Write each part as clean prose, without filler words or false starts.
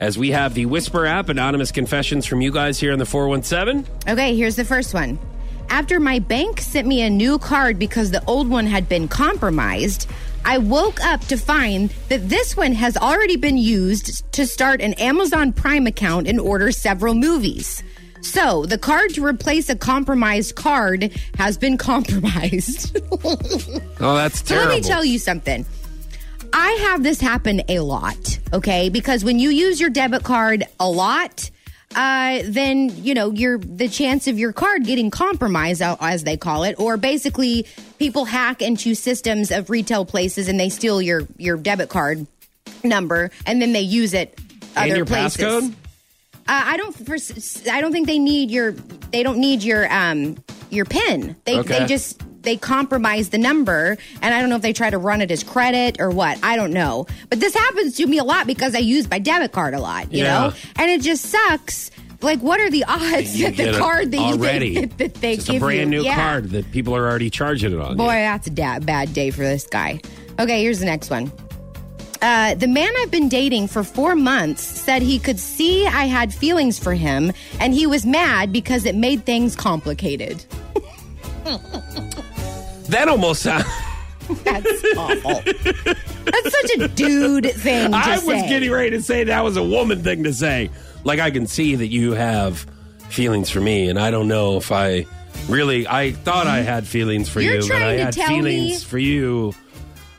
as we have the Whisper app, anonymous confessions from you guys here on the 417. Okay, here's the first one. After my bank sent me a new card because the old one had been compromised, I woke up to find that this one has already been used to start an Amazon Prime account and order several movies. So, the card to replace a compromised card has been compromised. Oh, that's terrible. So let me tell you something. I have this happen a lot, okay? Because when you use your debit card a lot, then, you know, the chance of your card getting compromised, as they call it, or basically people hack into systems of retail places and they steal your debit card number and then they use it other places. And your passcode? I don't think they need your PIN. They compromise the number, and I don't know if they try to run it as credit or what. I don't know. But this happens to me a lot because I use my debit card a lot, you know? And it just sucks. Like, what are the odds that the card that already, you that they give you? It's a brand new card that people are already charging it on. Boy, that's a bad day for this guy. Okay, here's the next one. The man I've been dating for 4 months said he could see I had feelings for him, and he was mad because it made things complicated. That almost sounds... That's awful. That's such a dude thing to say. I was getting ready to say that was a woman thing to say. Like, I can see that you have feelings for me, and I don't know if I really... I thought I had feelings for you, but I had feelings for you...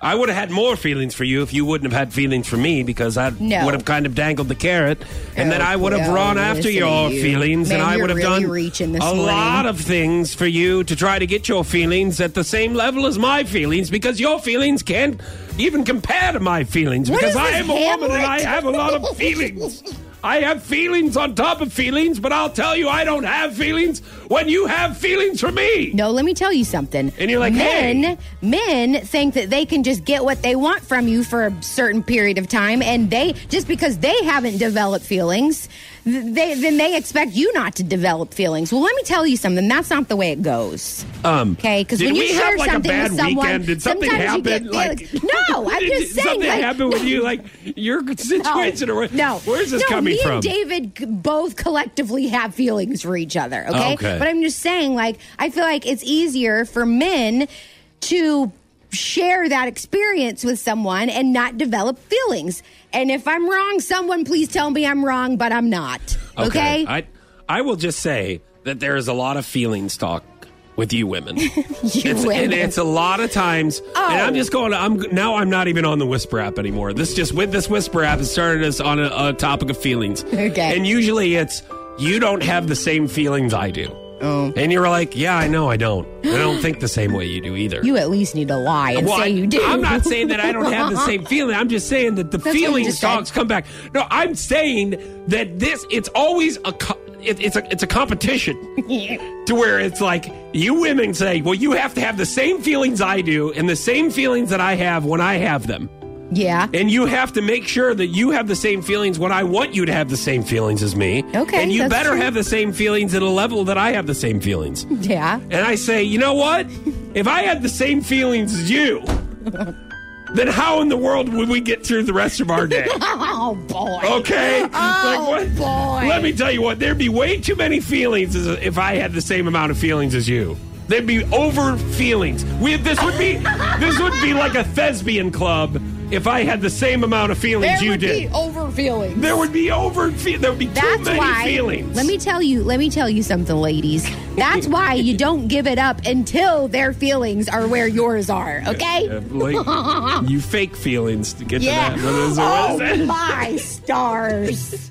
I would have had more feelings for you if you wouldn't have had feelings for me because I would have kind of dangled the carrot and then I would have run after your feelings and I would have really done a lot of things for you to try to get your feelings at the same level as my feelings because your feelings can't even compare to my feelings because I am a woman and I have a lot of feelings. I have feelings on top of feelings, but I'll tell you I don't have feelings when you have feelings for me. No, let me tell you something. And you're like, men think that they can just get what they want from you for a certain period of time, and they just because they haven't developed feelings, then they expect you not to develop feelings. Well, let me tell you something. That's not the way it goes. Okay, because when you share something with someone, weekend? Did something happen? No, I'm just saying. Something happened with you, like your situation, or where's this coming from? And David both collectively have feelings for each other. Okay, but I'm just saying, like, I feel like it's easier for men to share that experience with someone and not develop feelings. And if I'm wrong, someone please tell me I'm wrong, but I'm not. Okay? I will just say that there is a lot of feelings talk with you women. And it's a lot of times. Oh. And I'm just going, now I'm not even on the Whisper app anymore. This Whisper app has started us on a topic of feelings. Okay. And usually it's, you don't have the same feelings I do. Oh. And you were like, yeah, I know I don't. I don't think the same way you do either. You at least need to lie and say you do. I'm not saying that I don't have the same feeling. I'm just saying that the feelings talks come back. No, I'm saying that it's always it's a competition to where it's like you women say, well, you have to have the same feelings I do and the same feelings that I have when I have them. Yeah. And you have to make sure that you have the same feelings when I want you to have the same feelings as me. Okay. And you better have the same feelings at a level that I have the same feelings. Yeah. And I say, you know what? If I had the same feelings as you, then how in the world would we get through the rest of our day? Oh, boy. Okay? Boy. Let me tell you what. There'd be way too many feelings if I had the same amount of feelings as you. There'd be over feelings. This would be like a thespian club. If I had the same amount of feelings you did. There would be over feelings. There would be too many feelings. Let me tell you something, ladies. That's why you don't give it up until their feelings are where yours are, okay? You fake feelings to get to that. Oh, my stars.